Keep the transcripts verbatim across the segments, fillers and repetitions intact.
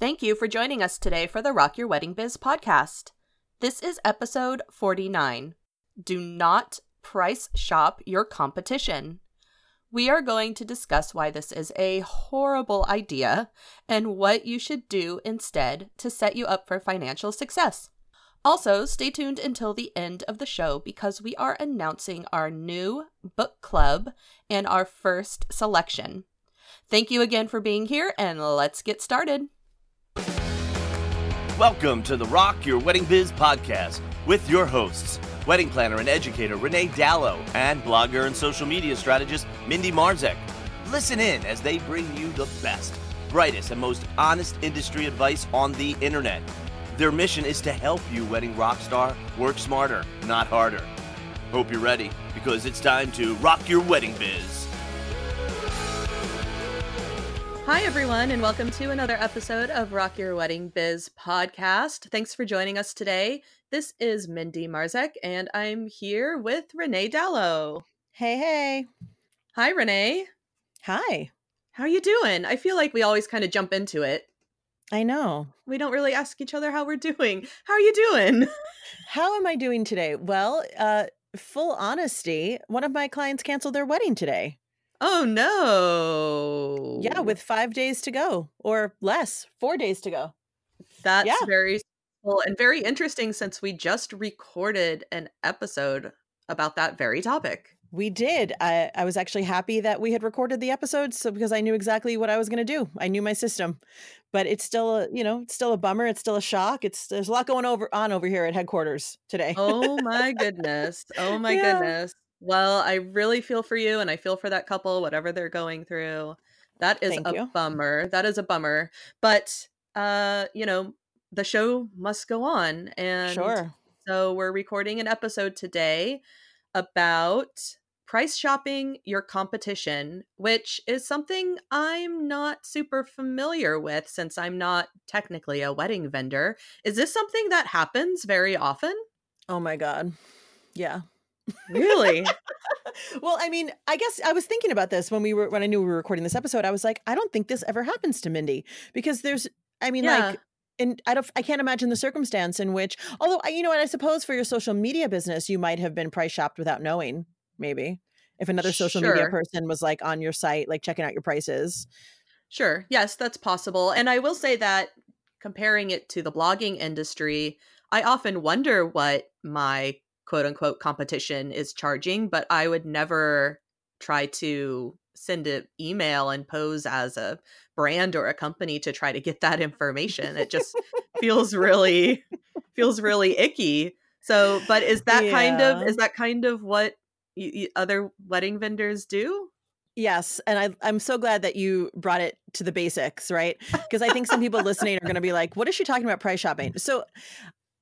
Thank you for joining us today for the Rock Your Wedding Biz podcast. This is episode forty-nine. Do not price shop your competition. We are going to discuss why this is a horrible idea and what you should do instead to set you up for financial success. Also, stay tuned until the end of the show because we are announcing our new book club and our first selection. Thank you again for being here, and let's get started. Welcome to the Rock Your Wedding Biz podcast with your hosts, wedding planner and educator Renee Dallow and blogger and social media strategist Mindy Marzek. Listen in as they bring you the best, brightest, and most honest industry advice on the internet. Their mission is to help you, wedding rock star, work smarter, not harder. Hope you're ready, because it's time to rock your wedding biz. Hi, everyone, and welcome to another episode of Rock Your Wedding Biz podcast. Thanks for joining us today. This is Mindy Marzek, and I'm here with Renee Dallow. Hey, hey. Hi, Renee. Hi. How are you doing? I feel like we always kind of jump into it. I know. We don't really ask each other how we're doing. How are you doing? How am I doing today? Well, uh, full honesty, one of my clients canceled their wedding today. Oh, no. Yeah, with five days to go or less, four days to go. That's yeah. very cool and very interesting since we just recorded an episode about that very topic. We did. I, I was actually happy that we had recorded the episode, so because I knew exactly what I was going to do. I knew my system, but it's still, a, you know, it's still a bummer. It's still a shock. It's there's a lot going over on over here at headquarters today. Oh my goodness! Oh my yeah. goodness! Well, I really feel for you, and I feel for that couple, whatever they're going through. That is Thank a you. bummer. That is a bummer. But uh, you know, the show must go on, and sure. So we're recording an episode today about price shopping your competition, which is something I'm not super familiar with since I'm not technically a wedding vendor. Is this something that happens very often? Oh my God. Yeah. Really? Well, I mean, I guess I was thinking about this when we were, when I knew we were recording this episode, I was like, I don't think this ever happens to Mindy because there's, I mean, yeah. like, And I don't, I can't imagine the circumstance in which, although, you know what, I suppose for your social media business, you might have been price shopped without knowing, maybe, if another social sure. media person was like on your site, like checking out your prices. Sure. Yes, that's possible. And I will say that comparing it to the blogging industry, I often wonder what my quote unquote competition is charging, but I would never try to send an email and pose as a brand or a company to try to get that information. It just feels really, feels really icky. So, but is that yeah. kind of, is that kind of what you, you, other wedding vendors do? Yes. And I, I'm so glad that you brought it to the basics, right? Because I think some people listening are going to be like, what is she talking about price shopping? So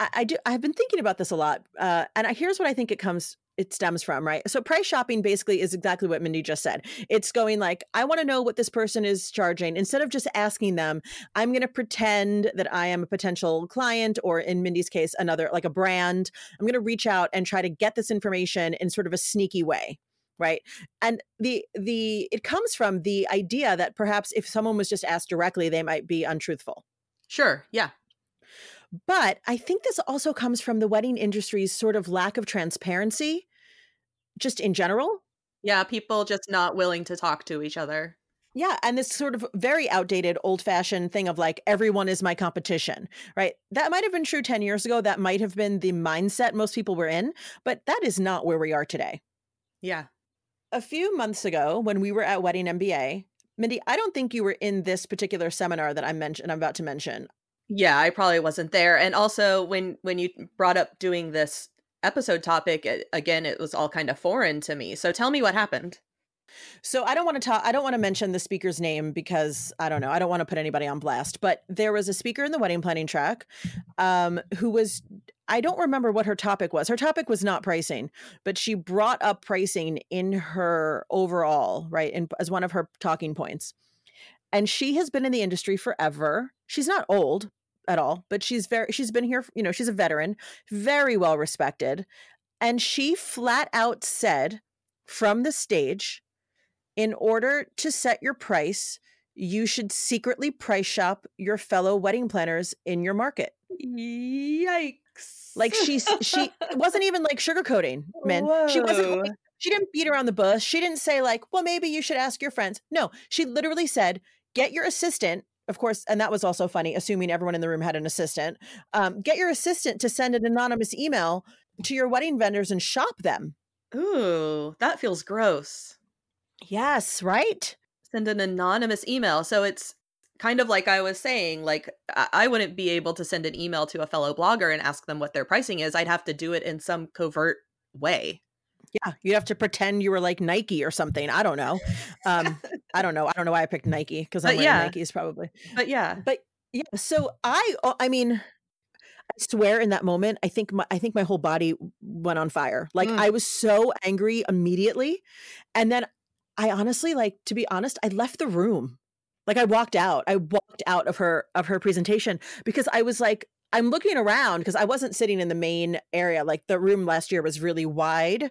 I, I do, I've been thinking about this a lot. Uh, and I, here's what I think it comes It stems from, right? So price shopping basically is exactly what Mindy just said. It's going like, I want to know what this person is charging. Instead of just asking them, I'm going to pretend that I am a potential client or in Mindy's case, another, like a brand. I'm going to reach out and try to get this information in sort of a sneaky way. Right. And the, the, it comes from the idea that perhaps if someone was just asked directly, they might be untruthful. Sure. Yeah. But I think this also comes from the wedding industry's sort of lack of transparency, just in general. Yeah, people just not willing to talk to each other. Yeah, and this sort of very outdated, old-fashioned thing of like, everyone is my competition, right? That might have been true ten years ago. That might have been the mindset most people were in, but that is not where we are today. Yeah. A few months ago, when we were at Wedding M B A, Mindy, I don't think you were in this particular seminar that I mentioned, I'm about to mention. Yeah, I probably wasn't there. And also when, when you brought up doing this episode topic, it, again, it was all kind of foreign to me. So tell me what happened. So I don't want to talk, I don't want to mention the speaker's name because I don't know, I don't want to put anybody on blast, but there was a speaker in the wedding planning track um, who was, I don't remember what her topic was. Her topic was not pricing, but she brought up pricing in her overall, right? And as one of her talking points. And she has been in the industry forever. She's not old at all, but she's very, she's been here, you know, she's a veteran, very well respected. And she flat out said from the stage, in order to set your price, you should secretly price shop your fellow wedding planners in your market. Yikes. Like she, she it wasn't even like sugarcoating, man. Whoa. She wasn't, like, she didn't beat around the bush. She didn't say like, well, maybe you should ask your friends. No, she literally said, get your assistant. Of course, and that was also funny, assuming everyone in the room had an assistant. Um, get your assistant to send an anonymous email to your wedding vendors and shop them. Ooh, that feels gross. Yes, right? Send an anonymous email. So it's kind of like I was saying, like I-, I wouldn't be able to send an email to a fellow blogger and ask them what their pricing is. I'd have to do it in some covert way. Yeah, you'd have to pretend you were like Nike or something. I don't know. Um, I don't know. I don't know why I picked Nike because I'm but wearing yeah. Nikes probably. But yeah, but yeah. So I, I mean, I swear in that moment, I think my, I think my whole body went on fire. Like mm. I was so angry immediately, and then I honestly, like to be honest, I left the room. Like I walked out. I walked out of her of her presentation because I was like, I'm looking around because I wasn't sitting in the main area. Like the room last year was really wide.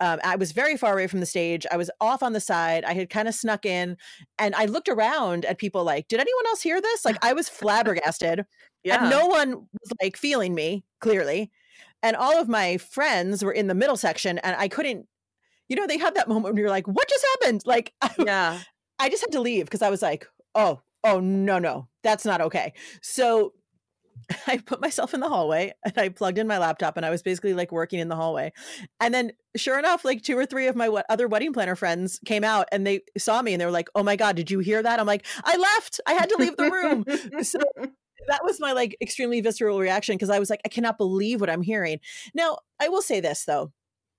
Um, I was very far away from the stage. I was off on the side. I had kind of snuck in and I looked around at people like, did anyone else hear this? Like I was flabbergasted yeah. and no one was like feeling me clearly. And all of my friends were in the middle section and I couldn't, you know, they had that moment when you're like, what just happened? Like, I, yeah. I just had to leave because I was like, oh, oh no, no, that's not okay. So I put myself in the hallway and I plugged in my laptop and I was basically like working in the hallway. And then sure enough, like two or three of my other wedding planner friends came out and they saw me and they were like, oh my God, did you hear that? I'm like, I left. I had to leave the room. So that was my like extremely visceral reaction because I was like, I cannot believe what I'm hearing. Now, I will say this though.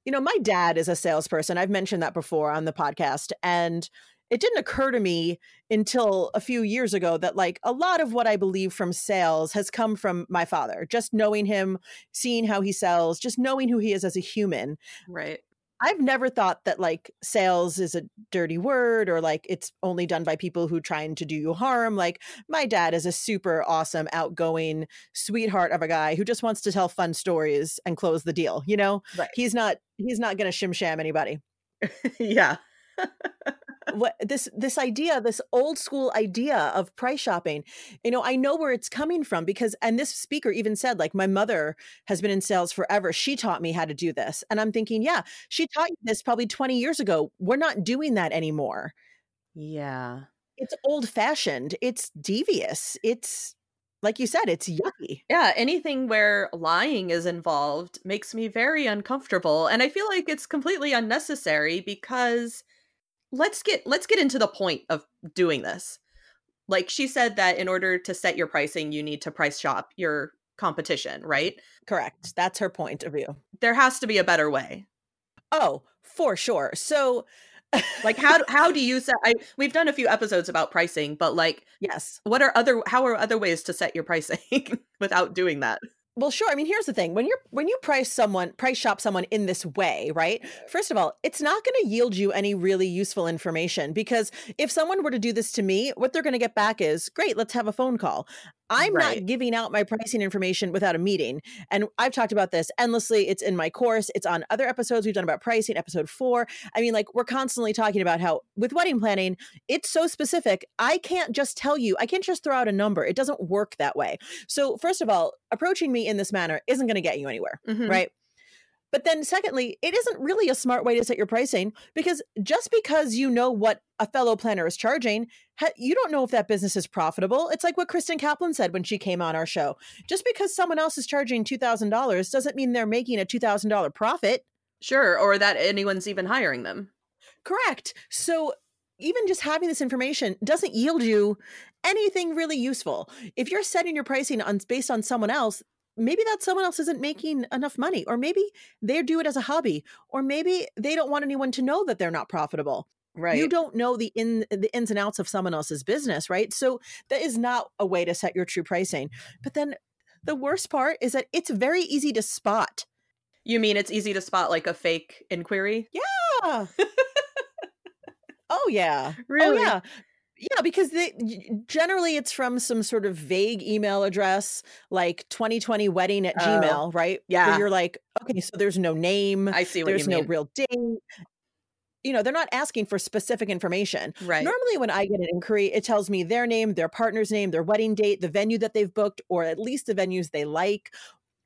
You know, my dad is a salesperson. I've mentioned that before on the podcast. And it didn't occur to me until a few years ago that like a lot of what I believe from sales has come from my father, just knowing him, seeing how he sells, just knowing who he is as a human. Right. I've never thought that like sales is a dirty word or like it's only done by people who are trying to do you harm. Like my dad is a super awesome, outgoing sweetheart of a guy who just wants to tell fun stories and close the deal. You know, right. he's not, he's not going to shim sham anybody. yeah. What this this idea, this old school idea of price shopping, you know, I know where it's coming from because, and this speaker even said, like, my mother has been in sales forever. She taught me how to do this. And I'm thinking, yeah, she taught you this probably twenty years ago. We're not doing that anymore. Yeah. It's old fashioned. It's devious. It's like you said, it's yucky. Yeah. Anything where lying is involved makes me very uncomfortable. And I feel like it's completely unnecessary because Let's get let's get into the point of doing this. Like she said that in order to set your pricing, you need to price shop your competition, right? Correct. That's her point of view. There has to be a better way. Oh, for sure. So like how how do you set I, we've done a few episodes about pricing, but like yes, what are other how are other ways to set your pricing without doing that? Well, sure. I mean, here's the thing. When you're when you price someone, price shop someone in this way, right? First of all, it's not going to yield you any really useful information because if someone were to do this to me, what they're going to get back is, great, let's have a phone call. I'm right. not giving out my pricing information without a meeting. And I've talked about this endlessly. It's in my course. It's on other episodes we've done about pricing, episode four. I mean, like we're constantly talking about how with wedding planning, it's so specific. I can't just tell you, I can't just throw out a number. It doesn't work that way. So first of all, approaching me in this manner isn't going to get you anywhere, mm-hmm. right? But then secondly, it isn't really a smart way to set your pricing because just because you know what a fellow planner is charging, you don't know if that business is profitable. It's like what Kristen Kaplan said when she came on our show. Just because someone else is charging two thousand dollars doesn't mean they're making a two thousand dollars profit. Sure, or that anyone's even hiring them. Correct. So even just having this information doesn't yield you anything really useful. If you're setting your pricing on based on someone else, maybe that someone else isn't making enough money, or maybe they do it as a hobby, or maybe they don't want anyone to know that they're not profitable. Right. You don't know the in the ins and outs of someone else's business, right? So that is not a way to set your true pricing. But then the worst part is that it's very easy to spot. You mean it's easy to spot like a fake inquiry? Yeah. Oh yeah. Really? Oh, yeah. Yeah, because they, generally it's from some sort of vague email address, like twenty twenty wedding at oh, Gmail, right? Yeah. Where you're like, okay, so there's no name. I see what you mean. There's no real date. you know, they're not asking for specific information. Right. Normally when I get an inquiry, it tells me their name, their partner's name, their wedding date, the venue that they've booked, or at least the venues they like,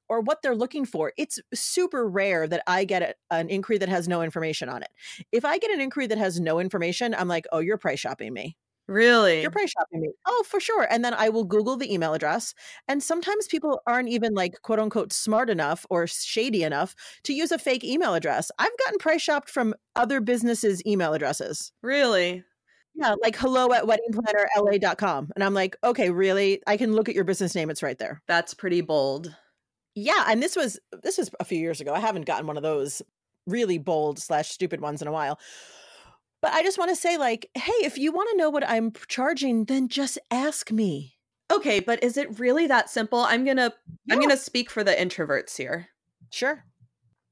or what they're looking for. It's super rare that I get a, an inquiry that has no information on it. If I get an inquiry that has no information, I'm like, oh, you're price shopping me. Really? You're price shopping me. Oh, for sure. And then I will Google the email address. And sometimes people aren't even like, quote unquote, smart enough or shady enough to use a fake email address. I've gotten price shopped from other businesses' email addresses. Really? Yeah. Like hello at wedding planner L A dot com. And I'm like, okay, really? I can look at your business name. It's right there. That's pretty bold. Yeah. And this was, this was a few years ago. I haven't gotten one of those really bold slash stupid ones in a while. But I just want to say, like, hey, if you want to know what I'm charging, then just ask me. Okay, but is it really that simple? I'm gonna yeah. I'm gonna speak for the introverts here. Sure.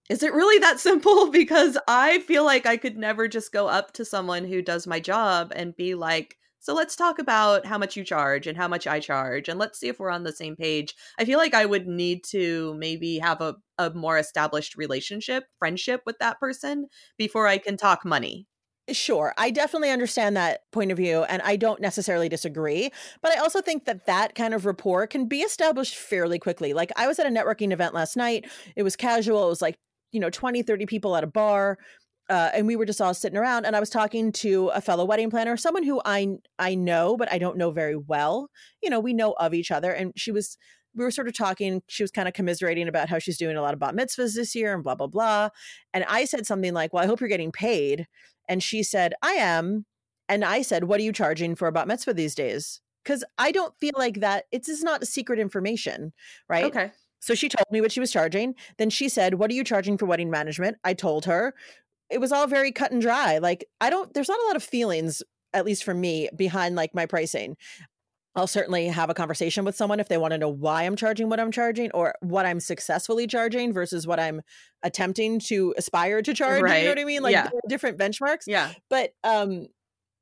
Is it really that simple? Because I feel like I could never just go up to someone who does my job and be like, so let's talk about how much you charge and how much I charge, and let's see if we're on the same page. I feel like I would need to maybe have a, a more established relationship, friendship with that person before I can talk money. Sure. I definitely understand that point of view, and I don't necessarily disagree, but I also think that that kind of rapport can be established fairly quickly. Like I was at a networking event last night. It was casual. It was like, you know, twenty, thirty people at a bar. Uh, and we were just all sitting around, and I was talking to a fellow wedding planner, someone who I, I know, but I don't know very well. You know, we know of each other, and she was, we were sort of talking, she was kind of commiserating about how she's doing a lot of bat mitzvahs this year and blah, blah, blah. And I said something like, well, I hope you're getting paid. And she said, I am. And I said, what are you charging for a bat mitzvah these days? Because I don't feel like that. It's is not secret information, right? Okay. So she told me what she was charging. Then she said, what are you charging for wedding management? I told her. It was all very cut and dry. Like, I don't, there's not a lot of feelings, at least for me, behind like my pricing. I'll certainly have a conversation with someone if they want to know why I'm charging what I'm charging or what I'm successfully charging versus what I'm attempting to aspire to charge. Right. You know what I mean? Like yeah. different benchmarks. Yeah. But, um,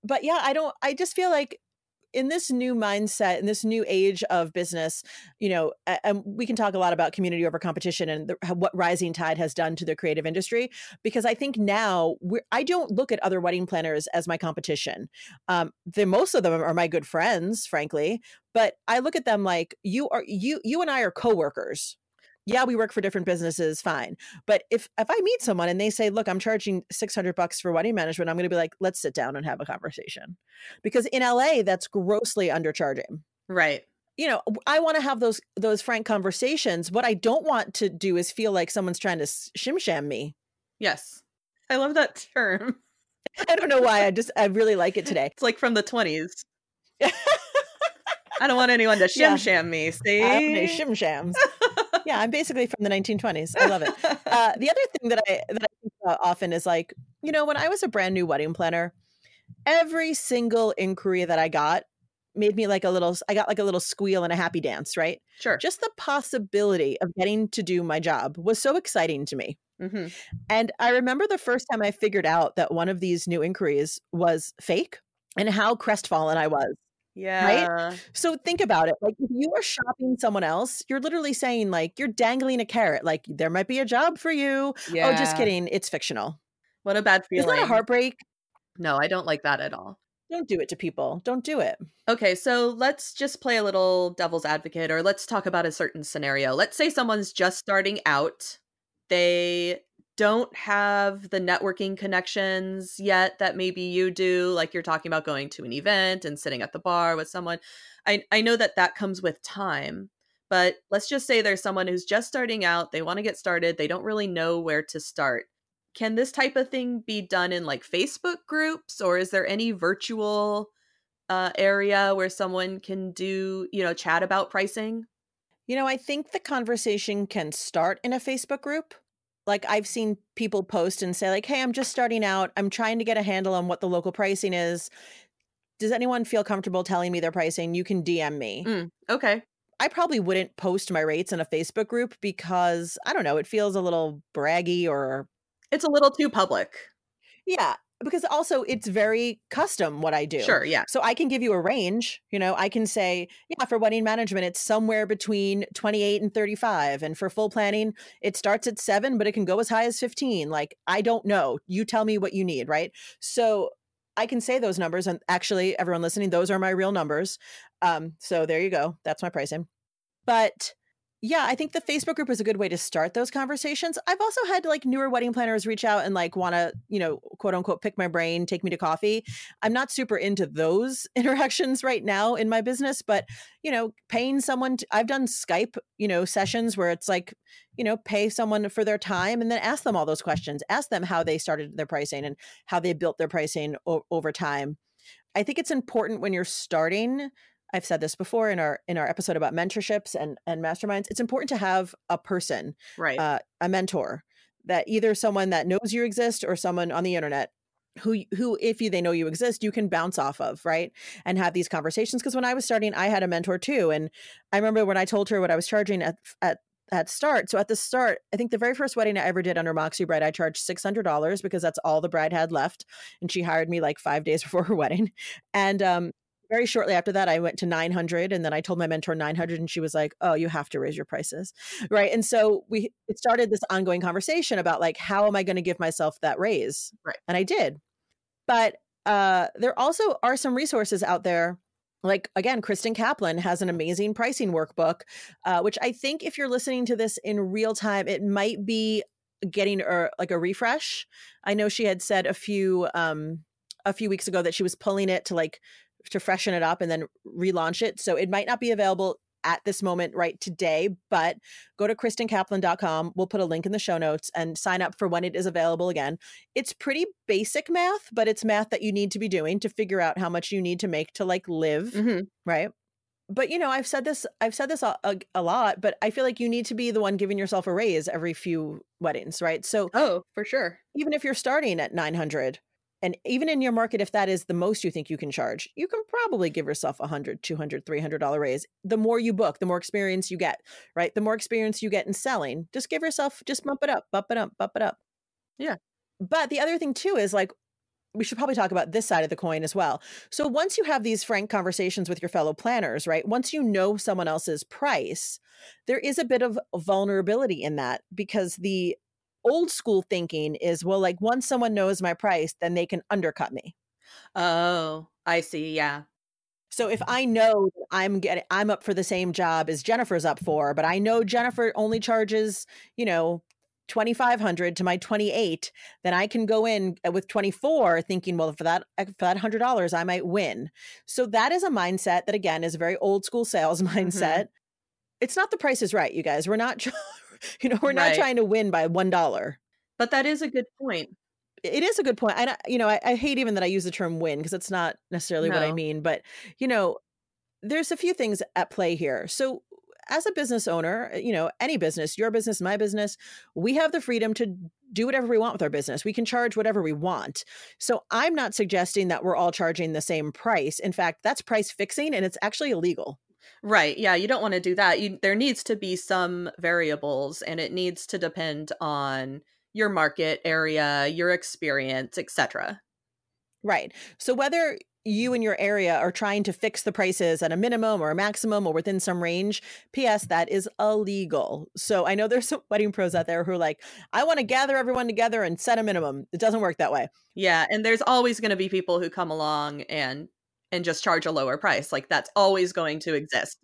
but yeah, I don't, I just feel like in this new mindset, in this new age of business, you know, and we can talk a lot about community over competition and the, what Rising Tide has done to the creative industry, because I think now we're, I don't look at other wedding planners as my competition. Um, the most of them are my good friends, frankly, but I look at them like you are, you, you and I are coworkers. Yeah, we work for different businesses, fine. But if if I meet someone and they say, look, I'm charging six hundred bucks for wedding management, I'm going to be like, let's sit down and have a conversation. Because in L A, that's grossly undercharging. Right. You know, I want to have those those frank conversations. What I don't want to do is feel like someone's trying to shim-sham me. Yes. I love that term. I don't know why. I just, I really like it today. It's like from the twenties. I don't want anyone to shim-sham yeah. me, see? I don't need shim-shams. Yeah, I'm basically from the nineteen twenties. I love it. Uh, the other thing that I that I think about often is like, you know, when I was a brand new wedding planner, every single inquiry that I got made me like a little, I got like a little squeal and a happy dance, right? Sure. Just the possibility of getting to do my job was so exciting to me. Mm-hmm. And I remember the first time I figured out that one of these new inquiries was fake and how crestfallen I was. Yeah. Right. So think about it. Like if you are shopping someone else, you're literally saying like you're dangling a carrot. Like there might be a job for you. Yeah. Oh, just kidding. It's fictional. What a bad feeling. Isn't that a heartbreak? No, I don't like that at all. Don't do it to people. Don't do it. Okay. So let's just play a little devil's advocate, or let's talk about a certain scenario. Let's say someone's just starting out. They don't have the networking connections yet that maybe you do, like you're talking about going to an event and sitting at the bar with someone. I, I know that that comes with time, but let's just say there's someone who's just starting out. They want to get started. They don't really know where to start. Can this type of thing be done in like Facebook groups, or is there any virtual uh, area where someone can do, you know, chat about pricing? You know, I think the conversation can start in a Facebook group. Like I've seen people post and say like, hey, I'm just starting out. I'm trying to get a handle on what the local pricing is. Does anyone feel comfortable telling me their pricing? You can D M me. Mm, okay. I probably wouldn't post my rates in a Facebook group because I don't know, it feels a little braggy or. It's a little too public. Yeah. because also it's very custom what I do. Sure, yeah. So I can give you a range, you know, I can say, yeah, for wedding management, it's somewhere between twenty-eight and thirty-five. And for full planning, it starts at seven, but it can go as high as fifteen. Like, I don't know. You tell me what you need, right? So I can say those numbers. And actually, everyone listening, those are my real numbers. Um, so there you go. That's my pricing. But yeah, I think the Facebook group is a good way to start those conversations. I've also had like newer wedding planners reach out and like want to, you know, quote unquote, pick my brain, take me to coffee. I'm not super into those interactions right now in my business, but, you know, paying someone, to, I've done Skype, you know, sessions where it's like, you know, pay someone for their time and then ask them all those questions, ask them how they started their pricing and how they built their pricing o- over time. I think it's important when you're starting. I've said this before in our in our episode about mentorships and, and masterminds. It's important to have a person, right? Uh, a mentor, that either someone that knows you exist or someone on the internet who who if you they know you exist, you can bounce off of, right? And have these conversations. Because when I was starting, I had a mentor too, and I remember when I told her what I was charging at at at start. So at the start, I think the very first wedding I ever did under Moxie Bride, I charged six hundred dollars because that's all the bride had left, and she hired me like five days before her wedding, and um. Very shortly after that, I went to nine hundred, and then I told my mentor nine hundred, and she was like, oh, you have to raise your prices, right? And so we it started this ongoing conversation about like, how am I going to give myself that raise? Right. And I did. But uh, there also are some resources out there. Like, again, Kristen Kaplan has an amazing pricing workbook, uh, which I think if you're listening to this in real time, it might be getting a, like a refresh. I know she had said a few, um, a few weeks ago that she was pulling it to like, to freshen it up and then relaunch it. So it might not be available at this moment right today, but go to kristen kaplan dot com. We'll put a link in the show notes and sign up for when it is available again. It's pretty basic math, but it's math that you need to be doing to figure out how much you need to make to like live, mm-hmm. right? But, you know, I've said this, I've said this a, a, a lot, but I feel like you need to be the one giving yourself a raise every few weddings, right? So, oh, for sure. Even if you're starting at nine hundred, and even in your market, if that is the most you think you can charge, you can probably give yourself a hundred, two hundred, three hundred dollar raise. The more you book, the more experience you get, right? The more experience you get in selling, just give yourself, just bump it up, bump it up, bump it up. Yeah. But the other thing too is like, we should probably talk about this side of the coin as well. So once you have these frank conversations with your fellow planners, right? Once you know someone else's price, there is a bit of vulnerability in that, because the old school thinking is, well, like once someone knows my price, then they can undercut me. Oh, I see. Yeah. So if I know that I'm getting, I'm up for the same job as Jennifer's up for, but I know Jennifer only charges, you know, twenty-five hundred to my twenty-eight, then I can go in with twenty-four thinking, well, for that, for that hundred dollars, I might win. So that is a mindset that again is a very old school sales mindset. Mm-hmm. It's not the Price Is Right, you guys. We're not, you know, we're not right. trying to win by one dollar. But that is a good point. It is a good point. I, you know, I, I hate even that I use the term "win" because it's not necessarily no. what I mean. But you know, there's a few things at play here. So, as a business owner, you know, any business, your business, my business, we have the freedom to do whatever we want with our business. We can charge whatever we want. So I'm not suggesting that we're all charging the same price. In fact, that's price fixing, and it's actually illegal. Right. Yeah. You don't want to do that. You, there needs to be some variables, and it needs to depend on your market area, your experience, et cetera. Right. So whether you and your area are trying to fix the prices at a minimum or a maximum or within some range, P S that is illegal. So I know there's some wedding pros out there who are like, I want to gather everyone together and set a minimum. It doesn't work that way. Yeah. And there's always going to be people who come along and and just charge a lower price. Like that's always going to exist.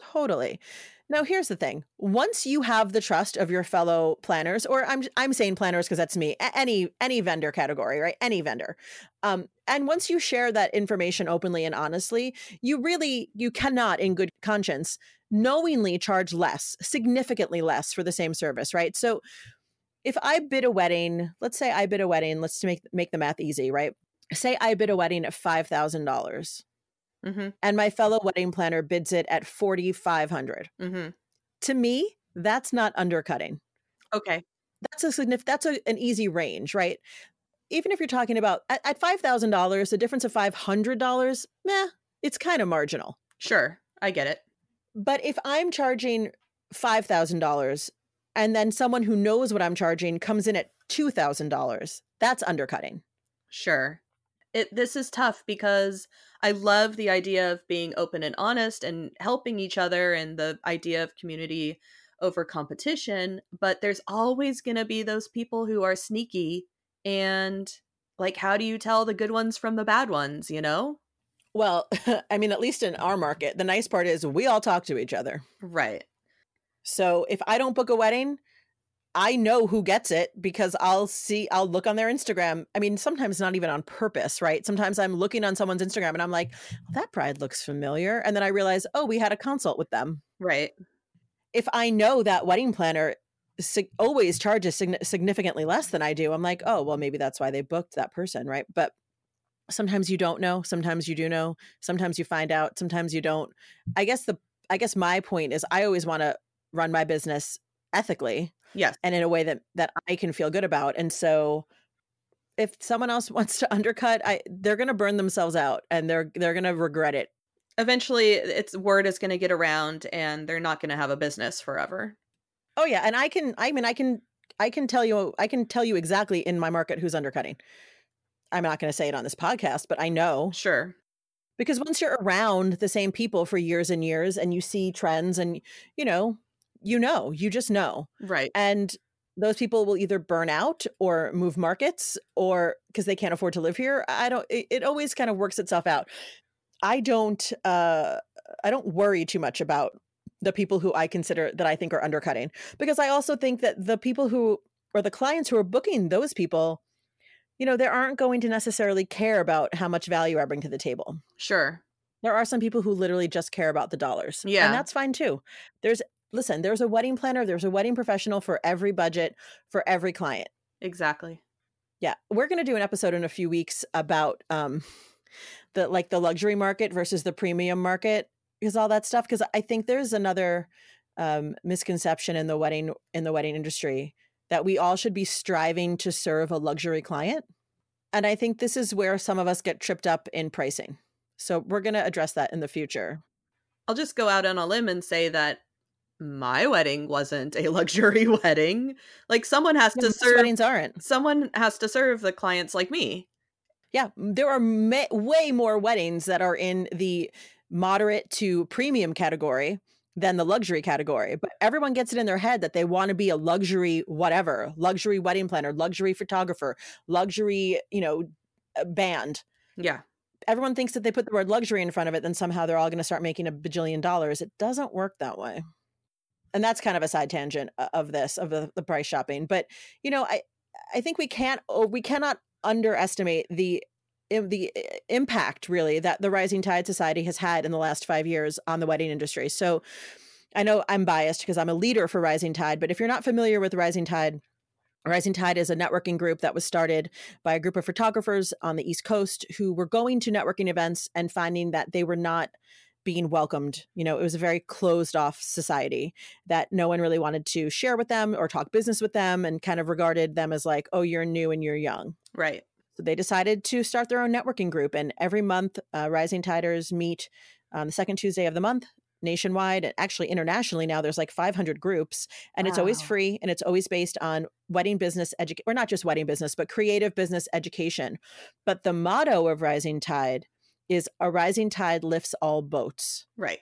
Totally. Now, here's the thing. Once you have the trust of your fellow planners, or I'm I'm saying planners because that's me, any any vendor category, right? Any vendor. Um, and once you share that information openly and honestly, you really, you cannot in good conscience knowingly charge less, significantly less for the same service, right? So if I bid a wedding, let's say I bid a wedding, let's make, make the math easy, right? Say I bid a wedding at five thousand dollars mm-hmm. and my fellow wedding planner bids it at forty-five hundred dollars. Mm-hmm. To me, that's not undercutting. Okay. That's a significant, that's a, an easy range, right? Even if you're talking about at, at five thousand dollars, the difference of five hundred dollars, meh, it's kind of marginal. Sure. I get it. But if I'm charging five thousand dollars and then someone who knows what I'm charging comes in at two thousand dollars, that's undercutting. Sure. It, this is tough because I love the idea of being open and honest and helping each other and the idea of community over competition, but there's always going to be those people who are sneaky and like, how do you tell the good ones from the bad ones, you know? Well, I mean, at least in our market, the nice part is we all talk to each other. Right. So if I don't book a wedding, I know who gets it because I'll see, I'll look on their Instagram. I mean, sometimes not even on purpose, right? Sometimes I'm looking on someone's Instagram and I'm like, that bride looks familiar. And then I realize, oh, we had a consult with them. Right. If I know that wedding planner sig- always charges sig- significantly less than I do, I'm like, oh, well, maybe that's why they booked that person, right? But sometimes you don't know. Sometimes you do know. Sometimes you find out. Sometimes you don't. I guess the, I guess my point is I always want to run my business ethically. Yes. And in a way that, that I can feel good about. And so if someone else wants to undercut, I, they're going to burn themselves out and they're, they're going to regret it. Eventually it's word is going to get around and they're not going to have a business forever. Oh yeah. And I can, I mean, I can, I can tell you, I can tell you exactly in my market who's undercutting. I'm not going to say it on this podcast, but I know. Sure. Because once you're around the same people for years and years and you see trends and, you know, you know, you just know. Right. And those people will either burn out or move markets or because they can't afford to live here. I don't, it, it always kind of works itself out. I don't, uh, I don't worry too much about the people who I consider that I think are undercutting, because I also think that the people who, or the clients who are booking those people, you know, they aren't going to necessarily care about how much value I bring to the table. Sure. There are some people who literally just care about the dollars. Yeah. And that's fine too. There's, Listen, there's a wedding planner, there's a wedding professional for every budget, for every client. Exactly. Yeah. We're going to do an episode in a few weeks about um, the like the luxury market versus the premium market, because all that stuff, because I think there's another um, misconception in the wedding in the wedding industry that we all should be striving to serve a luxury client. And I think this is where some of us get tripped up in pricing. So we're going to address that in the future. I'll just go out on a limb and say that my wedding wasn't a luxury wedding. Like someone has yeah, to serve. Weddings aren't. Someone has to serve the clients like me. Yeah, there are may, way more weddings that are in the moderate to premium category than the luxury category. But everyone gets it in their head that they want to be a luxury whatever, luxury wedding planner, luxury photographer, luxury, you know, band. Yeah. Everyone thinks that they put the word luxury in front of it, then somehow they're all going to start making a bajillion dollars. It doesn't work that way. And that's kind of a side tangent of this, of the, the price shopping. But, you know, I, I think we can't, we cannot underestimate the, the impact really that the Rising Tide Society has had in the last five years on the wedding industry. So I know I'm biased because I'm a leader for Rising Tide, but if you're not familiar with Rising Tide, Rising Tide is a networking group that was started by a group of photographers on the East Coast who were going to networking events and finding that they were not being welcomed. You know, it was a very closed off society that no one really wanted to share with them or talk business with them and kind of regarded them as like, oh, you're new and you're young. Right. So they decided to start their own networking group. And every month, uh, Rising Tiders meet on the second Tuesday of the month nationwide and actually internationally. Now there's like five hundred groups and wow. It's always free. And it's always based on wedding business education, or not just wedding business, but creative business education. But the motto of Rising Tide is a rising tide lifts all boats. Right.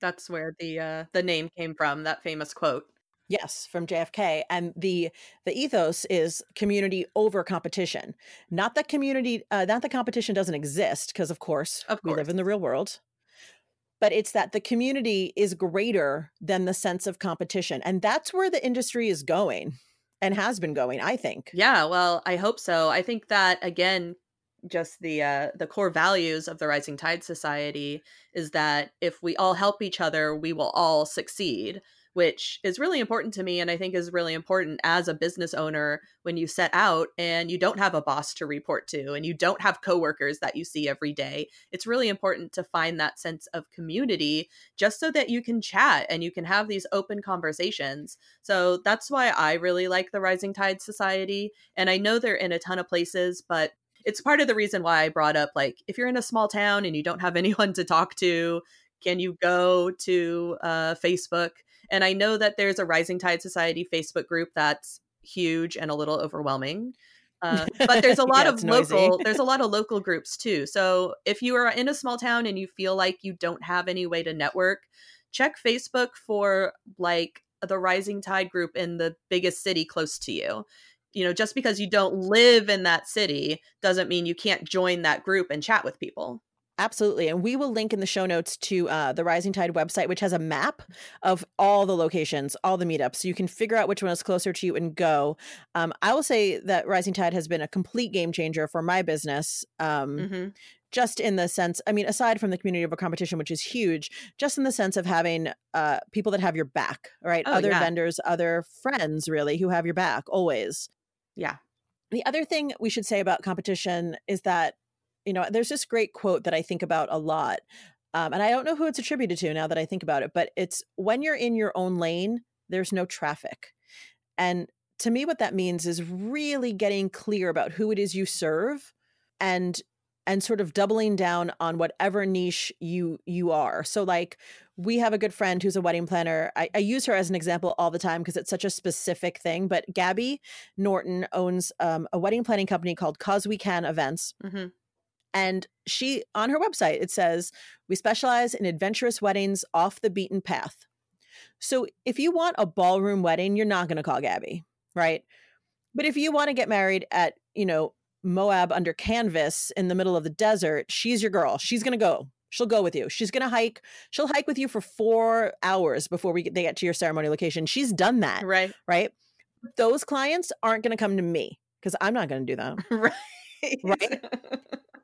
That's where the uh, the name came from, that famous quote. Yes, from J F K. And the the ethos is community over competition. Not that community, uh, not that competition doesn't exist, because of course, of course we live in the real world. But it's that the community is greater than the sense of competition. And that's where the industry is going and has been going, I think. Yeah, well, I hope so. I think that, again, just the uh, the core values of the Rising Tide Society is that if we all help each other, we will all succeed, which is really important to me. And I think is really important as a business owner when you set out and you don't have a boss to report to and you don't have coworkers that you see every day. It's really important to find that sense of community just so that you can chat and you can have these open conversations. So that's why I really like the Rising Tide Society. And I know they're in a ton of places, but it's part of the reason why I brought up, like, if you're in a small town and you don't have anyone to talk to, can you go to uh, Facebook? And I know that there's a Rising Tide Society Facebook group that's huge and a little overwhelming. Uh, but there's a lot yeah, of local, noisy. there's a lot of local groups too. So if you are in a small town and you feel like you don't have any way to network, check Facebook for like the Rising Tide group in the biggest city close to you. You know, just because you don't live in that city doesn't mean you can't join that group and chat with people. Absolutely. And we will link in the show notes to uh, the Rising Tide website, which has a map of all the locations, all the meetups. So you can figure out which one is closer to you and go. Um, I will say that Rising Tide has been a complete game changer for my business. Um, mm-hmm. Just in the sense, I mean, aside from the community of a competition, which is huge, just in the sense of having uh, people that have your back, right? Oh, other yeah. vendors, other friends, really, who have your back always. Yeah. The other thing we should say about competition is that, you know, there's this great quote that I think about a lot. Um, and I don't know who it's attributed to now that I think about it, but it's when you're in your own lane, there's no traffic. And to me, what that means is really getting clear about who it is you serve and and sort of doubling down on whatever niche you you are. So like we have a good friend who's a wedding planner. I, I use her as an example all the time because it's such a specific thing. But Gabby Norton owns um, a wedding planning company called Cause We Can Events. Mm-hmm. And she, on her website, it says, we specialize in adventurous weddings off the beaten path. So if you want a ballroom wedding, you're not going to call Gabby, right? But if you want to get married at, you know, Moab under canvas in the middle of the desert, she's your girl. She's going to go. She'll go with you. She's going to hike. She'll hike with you for four hours before we get, they get to your ceremony location. She's done that. Right. Right. Those clients aren't going to come to me because I'm not going to do that. Right. Right.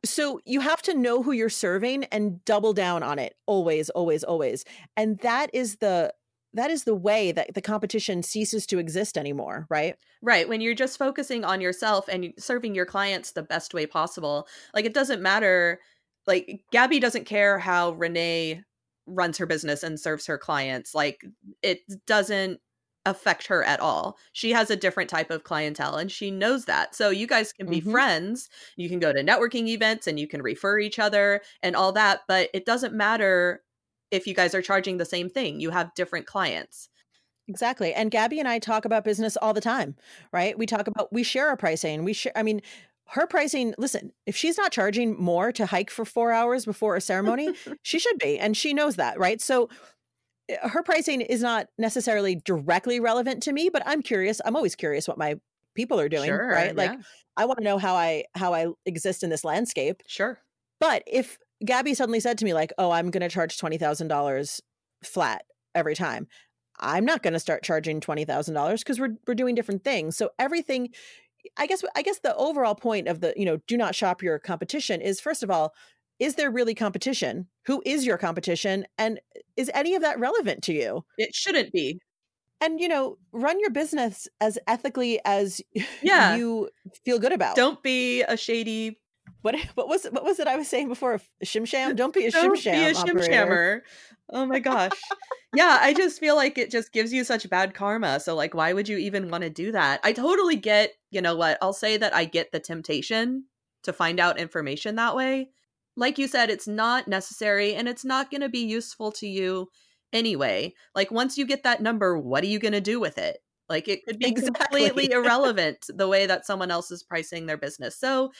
So you have to know who you're serving and double down on it always, always, always. And that is the that is the way that the competition ceases to exist anymore, right? Right. When you're just focusing on yourself and serving your clients the best way possible, like it doesn't matter. Like Gabby doesn't care how Renee runs her business and serves her clients. Like it doesn't affect her at all. She has a different type of clientele and she knows that. So you guys can be mm-hmm. friends. You can go to networking events and you can refer each other and all that, but it doesn't matter if you guys are charging the same thing. You have different clients. Exactly. And Gabby and I talk about business all the time, right? We talk about, we share our pricing. We share, I mean, her pricing, listen, if she's not charging more to hike for four hours before a ceremony, she should be. And she knows that, right? So her pricing is not necessarily directly relevant to me, but I'm curious. I'm always curious what my people are doing, sure, right? Like yeah. I want to know how I, how I exist in this landscape. Sure. But if Gabby suddenly said to me like, oh, I'm going to charge twenty thousand dollars flat every time, I'm not going to start charging twenty thousand dollars because we're, we're doing different things. So everything, I guess, I guess the overall point of the, you know, do not shop your competition is, first of all, is there really competition? Who is your competition? And is any of that relevant to you? It shouldn't be. And, you know, run your business as ethically as yeah. you feel good about. Don't be a shady... What what was what was it I was saying before? Shimsham? Don't be a Don't shimsham be a shimshammer. Oh my gosh. Yeah, I just feel like it just gives you such bad karma. So like, why would you even want to do that? I totally get, you know what, I'll say that I get the temptation to find out information that way. Like you said, it's not necessary and it's not going to be useful to you anyway. Like once you get that number, what are you going to do with it? Like it could be exactly. completely irrelevant the way that someone else is pricing their business. So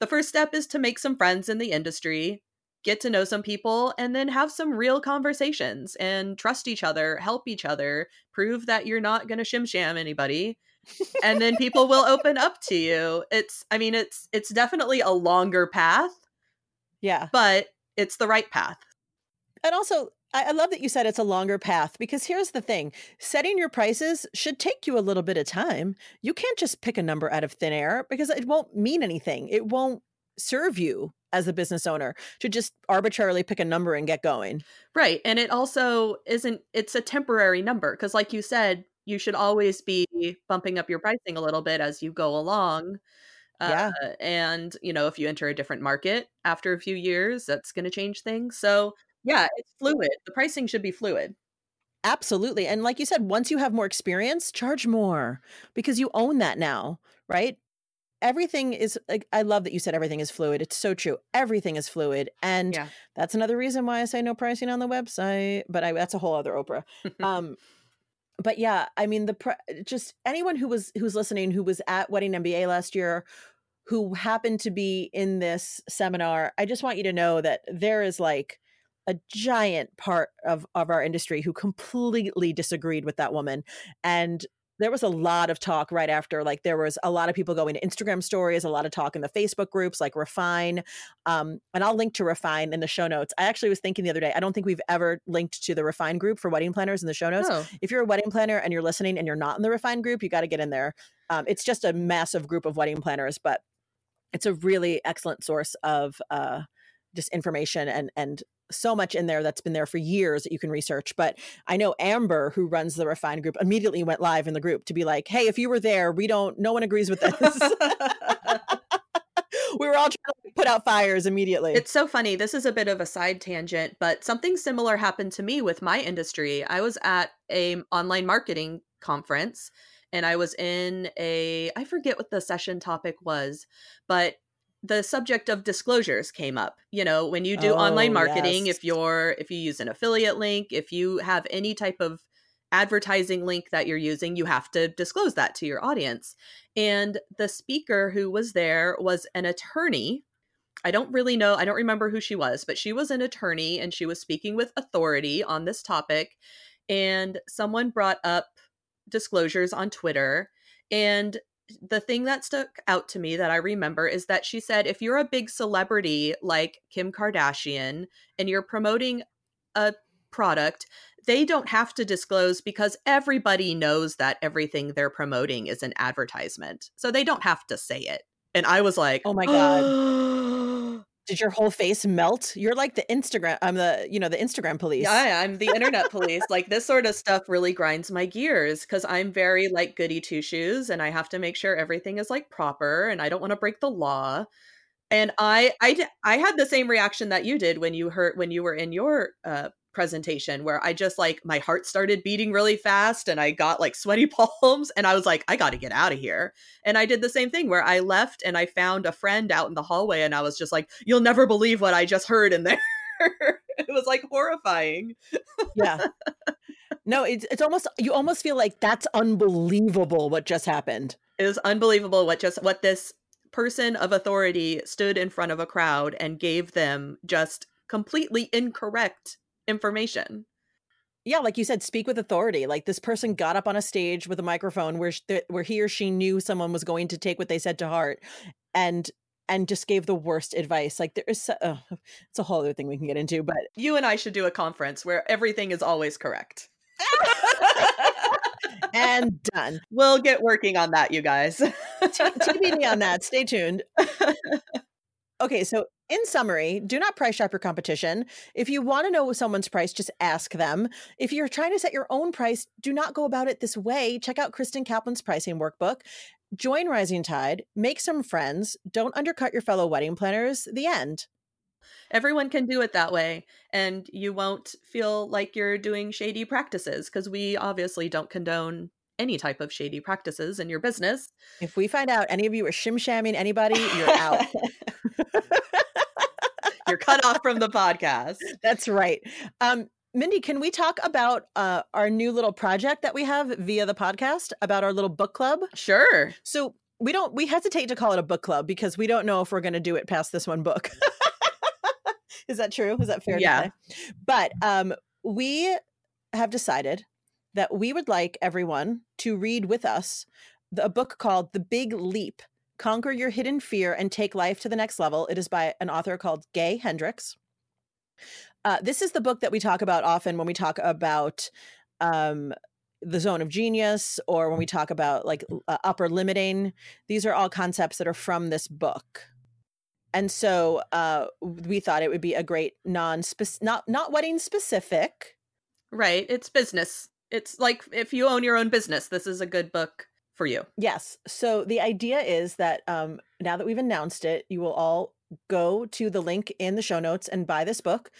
the first step is to make some friends in the industry, get to know some people, and then have some real conversations and trust each other, help each other, prove that you're not going to shimsham anybody. And then people will open up to you. It's, I mean, it's, it's definitely a longer path. Yeah. But it's the right path. And also, I, I love that you said it's a longer path, because here's the thing. Setting your prices should take you a little bit of time. You can't just pick a number out of thin air because it won't mean anything. It won't serve you as a business owner to just arbitrarily pick a number and get going. Right. And it also isn't, it's a temporary number because like you said, you should always be bumping up your pricing a little bit as you go along. Yeah. Uh, and, you know, if you enter a different market after a few years, that's going to change things. So, yeah, it's fluid. The pricing should be fluid. Absolutely. And like you said, once you have more experience, charge more because you own that now, right? Everything is, like, I love that you said everything is fluid. It's so true. Everything is fluid. And yeah. that's another reason why I say no pricing on the website, but I, that's a whole other Oprah. um, but yeah, I mean, the pre- just anyone who was who's listening, who was at Wedding M B A last year, who happened to be in this seminar, I just want you to know that there is like a giant part of, of our industry who completely disagreed with that woman. And there was a lot of talk right after. Like, there was a lot of people going to Instagram stories, a lot of talk in the Facebook groups like Refine. Um, and I'll link to Refine in the show notes. I actually was thinking the other day, I don't think we've ever linked to the Refine group for wedding planners in the show notes. Oh. If you're a wedding planner and you're listening and you're not in the Refine group, you got to get in there. Um, it's just a massive group of wedding planners, but it's a really excellent source of uh, just information and and. so much in there that's been there for years that you can research. But I know Amber, who runs the Refine group, immediately went live in the group to be like, hey, if you were there, we don't, no one agrees with this. We were all trying to put out fires immediately. It's so funny. This is a bit of a side tangent, but something similar happened to me with my industry. I was at an online marketing conference and I was in a, I forget what the session topic was, but the subject of disclosures came up. You know, when you do oh, online marketing, yes. if you're, if you use an affiliate link, if you have any type of advertising link that you're using, you have to disclose that to your audience. And the speaker who was there was an attorney. I don't really know. I don't remember who she was, but she was an attorney and she was speaking with authority on this topic. And someone brought up disclosures on Twitter, and the thing that stuck out to me that I remember is that she said, if you're a big celebrity like Kim Kardashian and you're promoting a product, they don't have to disclose because everybody knows that everything they're promoting is an advertisement. So they don't have to say it. And I was like, oh my God. Did your whole face melt? You're like the Instagram, I'm the, you know, the Instagram police. Yeah, I'm the internet police. Like, this sort of stuff really grinds my gears because I'm very like goody two shoes and I have to make sure everything is like proper and I don't want to break the law. And I, I, I had the same reaction that you did when you heard, when you were in your uh, presentation, where I just like, my heart started beating really fast and I got like sweaty palms and I was like, I got to get out of here. And I did the same thing where I left and I found a friend out in the hallway and I was just like, you'll never believe what I just heard in there. It was like horrifying. Yeah. No, it's, it's almost, you almost feel like that's unbelievable what just happened. It was unbelievable what just, what this person of authority stood in front of a crowd and gave them just completely incorrect information. Yeah, like you said, speak with authority. Like, this person got up on a stage with a microphone where th- where he or she knew someone was going to take what they said to heart, and and just gave the worst advice. Like, there is so, oh, it's a whole other thing we can get into. But you and I should do a conference where everything is always correct. And done. We'll get working on that, you guys. T B D on that. Stay tuned. Okay, so in summary, do not price shop your competition. If you want to know someone's price, just ask them. If you're trying to set your own price, do not go about it this way. Check out Kristen Kaplan's pricing workbook. Join Rising Tide. Make some friends. Don't undercut your fellow wedding planners. The end. Everyone can do it that way, and you won't feel like you're doing shady practices, because we obviously don't condone any type of shady practices in your business. If we find out any of you are shim-shamming anybody, you're out. You're cut off from the podcast. That's right. Um, Mindy, can we talk about uh, our new little project that we have via the podcast about our little book club? Sure. So we don't, we hesitate to call it a book club because we don't know if we're going to do it past this one book. Is that true? Is that fair? Yeah. To say? But um, we have decided that we would like everyone to read with us the, a book called The Big Leap, Conquer Your Hidden Fear and Take Life to the Next Level. It is by an author called Gay Hendricks. Uh, this is the book that we talk about often when we talk about um, the zone of genius, or when we talk about like uh, upper limiting. These are all concepts that are from this book. And so uh, we thought it would be a great non-spec- not, not wedding specific. Right. It's business. It's like, if you own your own business, this is a good book for you. Yes. So the idea is that um, now that we've announced it, you will all go to the link in the show notes and buy this book.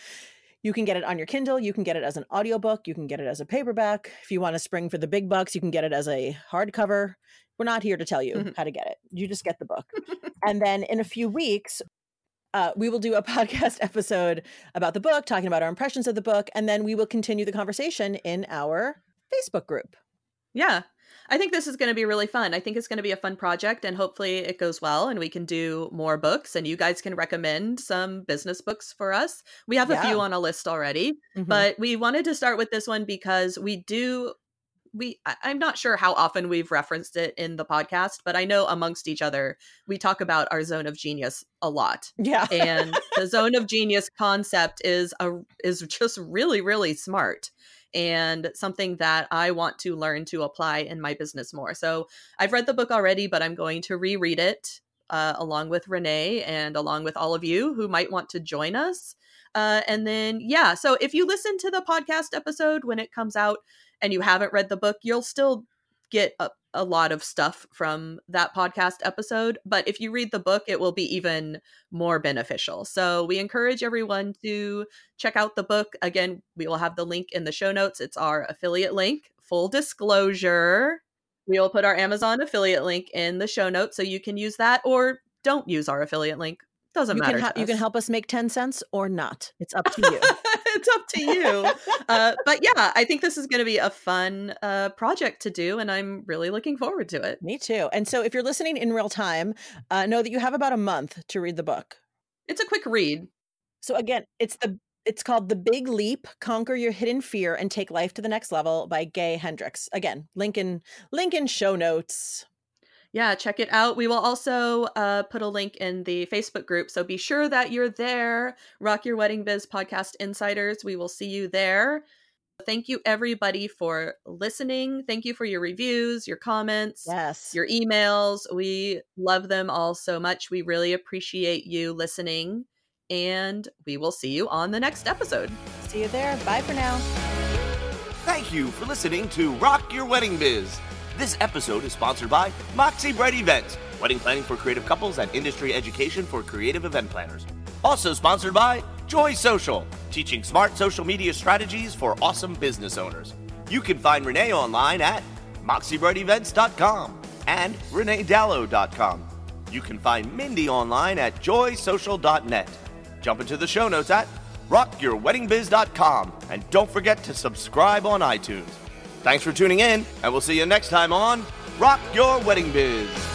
You can get it on your Kindle. You can get it as an audiobook. You can get it as a paperback. If you want to spring for the big bucks, you can get it as a hardcover. We're not here to tell you mm-hmm. how to get it. You just get the book. And then in a few weeks, Uh, we will do a podcast episode about the book, talking about our impressions of the book, and then we will continue the conversation in our Facebook group. Yeah. I think this is going to be really fun. I think it's going to be a fun project, and hopefully it goes well and we can do more books, and you guys can recommend some business books for us. We have a yeah. few on a list already, mm-hmm. but we wanted to start with this one because we do, we, I, I'm not sure how often we've referenced it in the podcast, but I know amongst each other, we talk about our zone of genius a lot. Yeah. And the zone of genius concept is a, is just really, really smart, and something that I want to learn to apply in my business more. So I've read the book already, but I'm going to reread it uh, along with Renee and along with all of you who might want to join us. Uh, and then, yeah, so if you listen to the podcast episode when it comes out and you haven't read the book, you'll still get a, a lot of stuff from that podcast episode. But if you read the book, it will be even more beneficial. So we encourage everyone to check out the book. Again, we will have the link in the show notes. It's our affiliate link. Full disclosure, we will put our Amazon affiliate link in the show notes, so you can use that or don't use our affiliate link. Doesn't you matter. Can ha- you can help us make ten cents or not. It's up to you. It's up to you. Uh, but yeah, I think this is going to be a fun uh, project to do, and I'm really looking forward to it. Me too. And so if you're listening in real time, uh, know that you have about a month to read the book. It's a quick read. So again, it's the it's called The Big Leap, Conquer Your Hidden Fear and Take Life to the Next Level by Gay Hendricks. Again, link in, link in show notes. Yeah, check it out. We will also uh, put a link in the Facebook group, so be sure that you're there. Rock Your Wedding Biz Podcast Insiders. We will see you there. Thank you, everybody, for listening. Thank you for your reviews, your comments, yes. your emails. We love them all so much. We really appreciate you listening, and we will see you on the next episode. See you there. Bye for now. Thank you for listening to Rock Your Wedding Biz. This episode is sponsored by Moxie Bread Events, wedding planning for creative couples and industry education for creative event planners. Also sponsored by Joy Social, teaching smart social media strategies for awesome business owners. You can find Renee online at moxie bread events dot com and renee dallow dot com. You can find Mindy online at joy social dot net. Jump into the show notes at rock your wedding biz dot com, and don't forget to subscribe on iTunes. Thanks for tuning in, and we'll see you next time on Rock Your Wedding Biz.